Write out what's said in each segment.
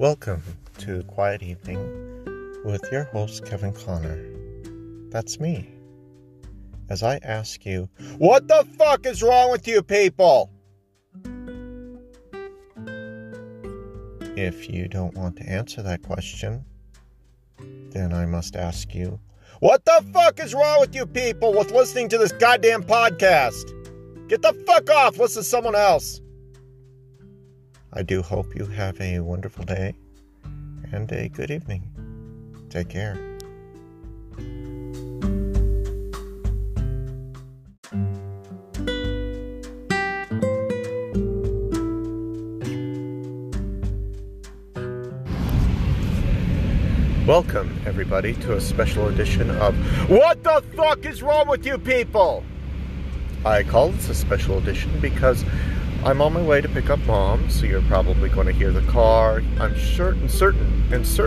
Welcome to Quiet Evening with your host, Kevin Connor. That's me. As I ask you, what the fuck is wrong with you people? If you don't want to answer that question, then I must ask you, what the fuck is wrong with you people with listening to this goddamn podcast? Get the fuck off, listen to someone else. I do hope you have a wonderful day and a good evening. Take care. Welcome, everybody, to a special edition of What the Fuck is Wrong with You People? I call this a special edition because I'm on my way to pick up Mom, so you're probably going to hear the car. I'm certain that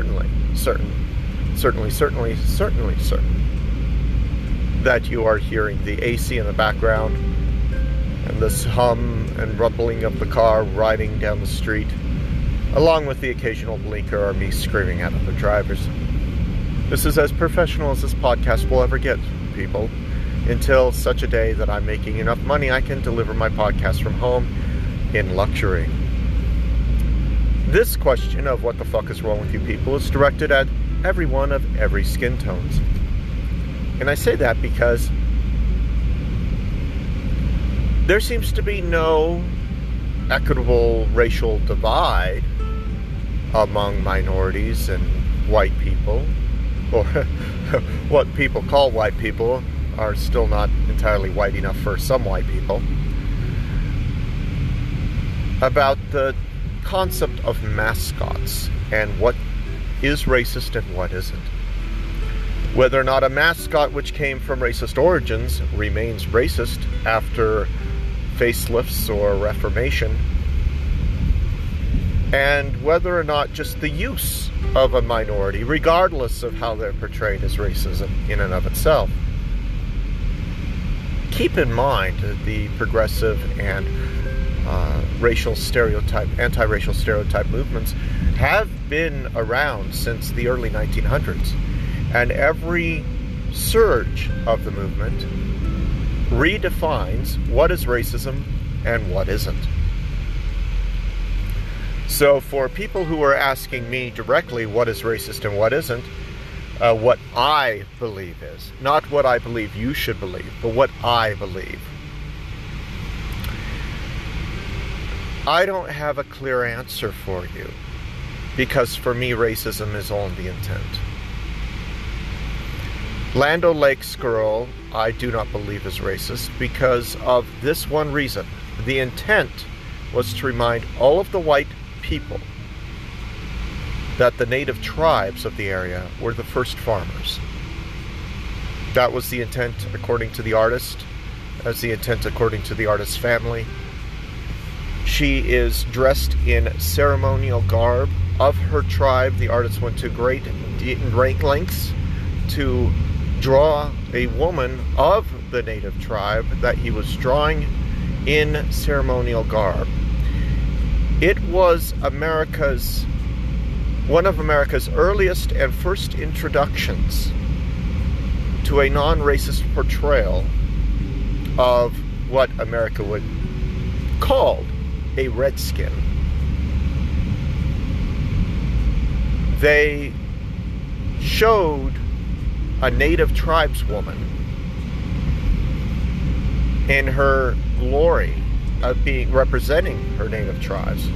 you are hearing the AC in the background and this hum and rumbling of the car riding down the street, along with the occasional blinker or me screaming at other drivers. This is as professional as this podcast will ever get, people, until such a day that I'm making enough money I can deliver my podcast from home in luxury. This question of what the fuck is wrong with you people is directed at everyone of every skin tones. And I say that because there seems to be no equitable racial divide among minorities and white people, or what people call white people are still not entirely white enough for some white people, about the concept of mascots and what is racist and what isn't. Whether or not a mascot which came from racist origins remains racist after facelifts or reformation, and whether or not just the use of a minority, regardless of how they're portrayed, is racism in and of itself. Keep in mind the progressive and anti-racial stereotype movements have been around since the early 1900s, and every surge of the movement redefines what is racism and what isn't. So for people who are asking me directly what is racist and what isn't, what I believe is, not what I believe you should believe, but what I believe, I don't have a clear answer for you, because for me racism is on the intent. Lando Lake Skrull, I do not believe is racist because of this one reason. The intent was to remind all of the white people that the native tribes of the area were the first farmers. That was the intent according to the artist. That's the intent according to the artist's family. She is dressed in ceremonial garb of her tribe. The artist went to great lengths to draw a woman of the native tribe that he was drawing in ceremonial garb. It was one of America's earliest and first introductions to a non-racist portrayal of what America would call a redskin. They showed a native tribeswoman in her glory of representing her native tribes,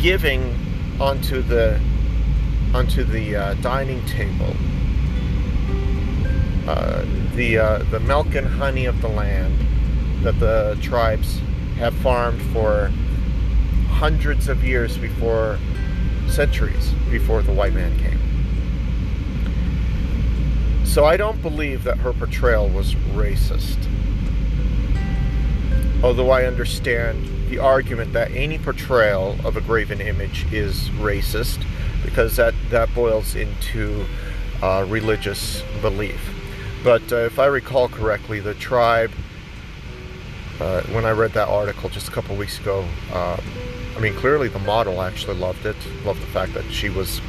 giving onto the dining table the milk and honey of the land that the tribes have farmed for hundreds of years centuries before the white man came. So I don't believe that her portrayal was racist, although I understand the argument that any portrayal of a graven image is racist, because that boils into religious belief. But if I recall correctly, the tribe, when I read that article just a couple weeks ago, I mean, clearly the model actually loved it, loved the fact that she was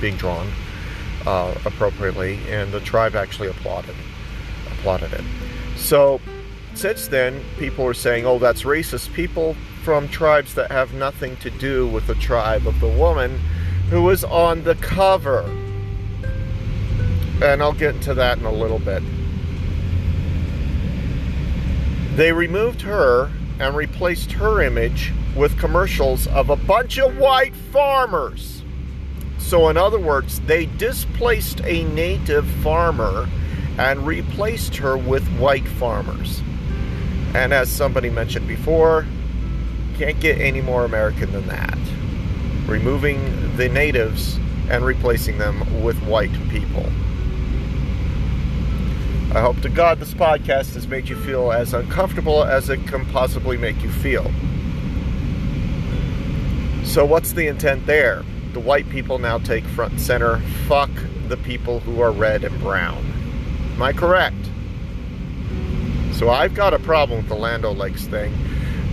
being drawn appropriately, and the tribe actually applauded it. So since then, people are saying, oh, that's racist. People from tribes that have nothing to do with the tribe of the woman who was on the cover. And I'll get into that in a little bit. They removed her and replaced her image with commercials of a bunch of white farmers. So in other words, they displaced a native farmer and replaced her with white farmers. And as somebody mentioned before, can't get any more American than that. Removing the natives and replacing them with white people. I hope to God this podcast has made you feel as uncomfortable as it can possibly make you feel. So what's the intent there? The white people now take front and center. Fuck the people who are red and brown. Am I correct? So I've got a problem with the Land O'Lakes thing,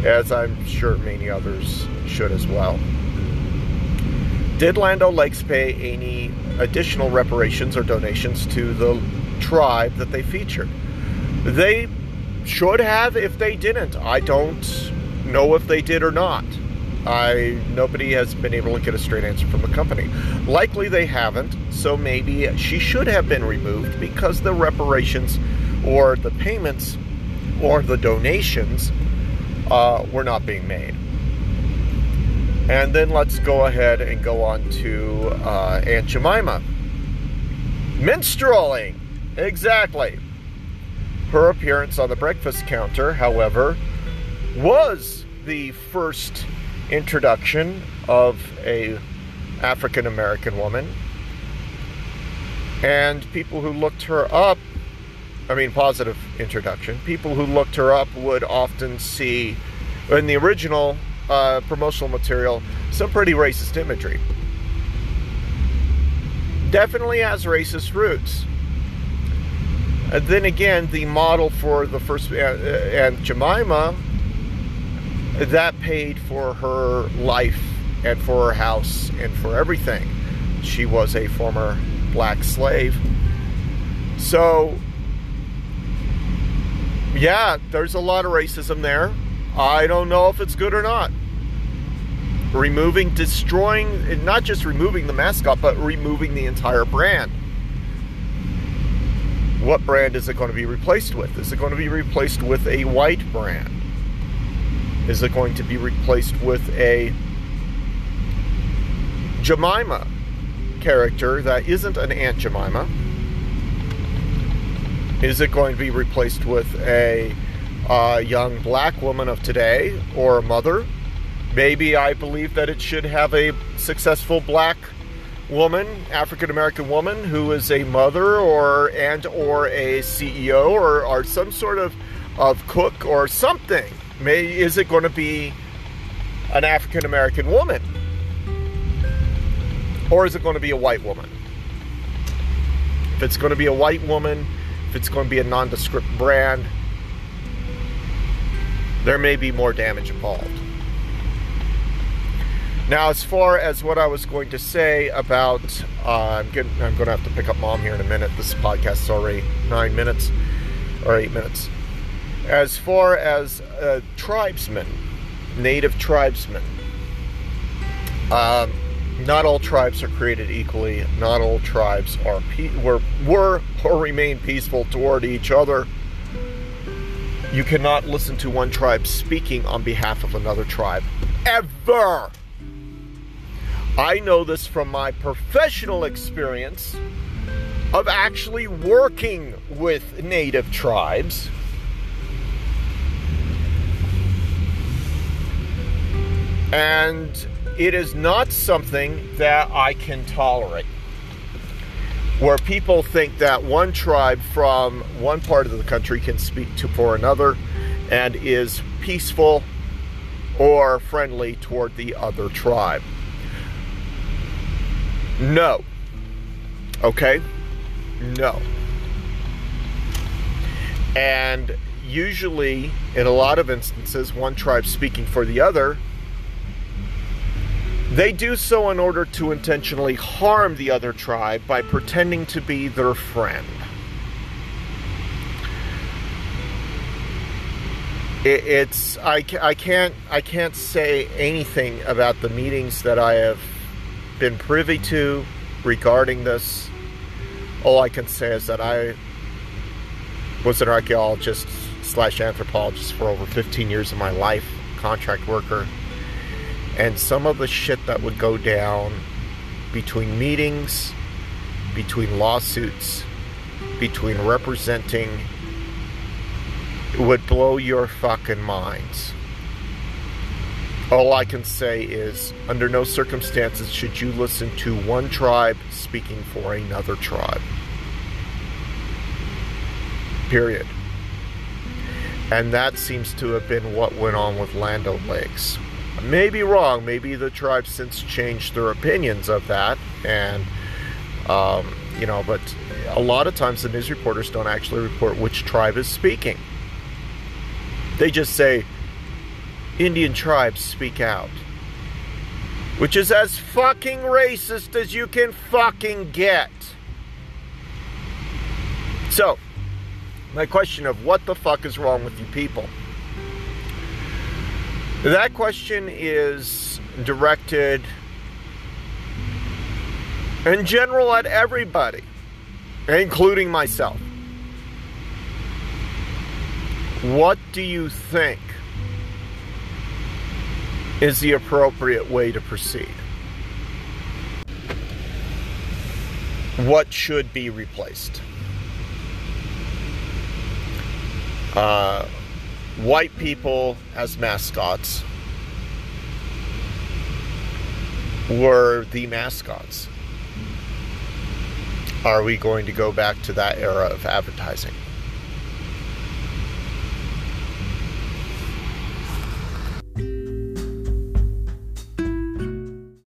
as I'm sure many others should as well. Did Land O'Lakes pay any additional reparations or donations to the tribe that they featured? They should have if they didn't. I don't know if they did or not. Nobody has been able to get a straight answer from the company. Likely they haven't, so maybe she should have been removed because the reparations or the payments or the donations were not being made. And then let's go ahead and go on to Aunt Jemima. Minstrelling! Exactly. Her appearance on the breakfast counter, however, was the first introduction of a African-American woman, and people who looked her up, I mean positive introduction, people who looked her up would often see in the original promotional material some pretty racist imagery. Definitely has racist roots. And then again, the model for the first Aunt Jemima, that paid for her life and for her house and for everything. She was a former black slave. So, yeah, there's a lot of racism there. I don't know if it's good or not. Removing, destroying, not just removing the mascot, but removing the entire brand. What brand is it going to be replaced with? Is it going to be replaced with a white brand? Is it going to be replaced with a Jemima character that isn't an Aunt Jemima? Is it going to be replaced with a young black woman of today or a mother? Maybe I believe that it should have a successful black woman, African-American woman, who is a mother or a CEO or some sort of cook or something. Is it going to be an African-American woman? Or is it going to be a white woman? If it's going to be a white woman, if it's going to be a nondescript brand, there may be more damage involved. Now, as far as what I was going to say about... I'm going to have to pick up Mom here in a minute. This podcast is already 9 minutes or 8 minutes. As far as tribesmen, native tribesmen, not all tribes are created equally. Not all tribes are were or remain peaceful toward each other. You cannot listen to one tribe speaking on behalf of another tribe, ever. I know this from my professional experience of actually working with native tribes. And it is not something that I can tolerate, where people think that one tribe from one part of the country can speak for another and is peaceful or friendly toward the other tribe. No. Okay? No. And usually, in a lot of instances, one tribe speaking for the other They do so in order to intentionally harm the other tribe by pretending to be their friend. I can't say anything about the meetings that I have been privy to regarding this. All I can say is that I was an archaeologist / anthropologist for over 15 years of my life, contract worker. And some of the shit that would go down between meetings, between lawsuits, between representing, would blow your fucking minds. All I can say is, under no circumstances should you listen to one tribe speaking for another tribe. Period. And that seems to have been what went on with Land O'Lakes. Maybe wrong. Maybe the tribe since changed their opinions of that, and you know. But a lot of times the news reporters don't actually report which tribe is speaking. They just say Indian tribes speak out, which is as fucking racist as you can fucking get. So, my question of what the fuck is wrong with you people? That question is directed in general at everybody, including myself. What do you think is the appropriate way to proceed? What should be replaced? White people as mascots were the mascots. Are we going to go back to that era of advertising?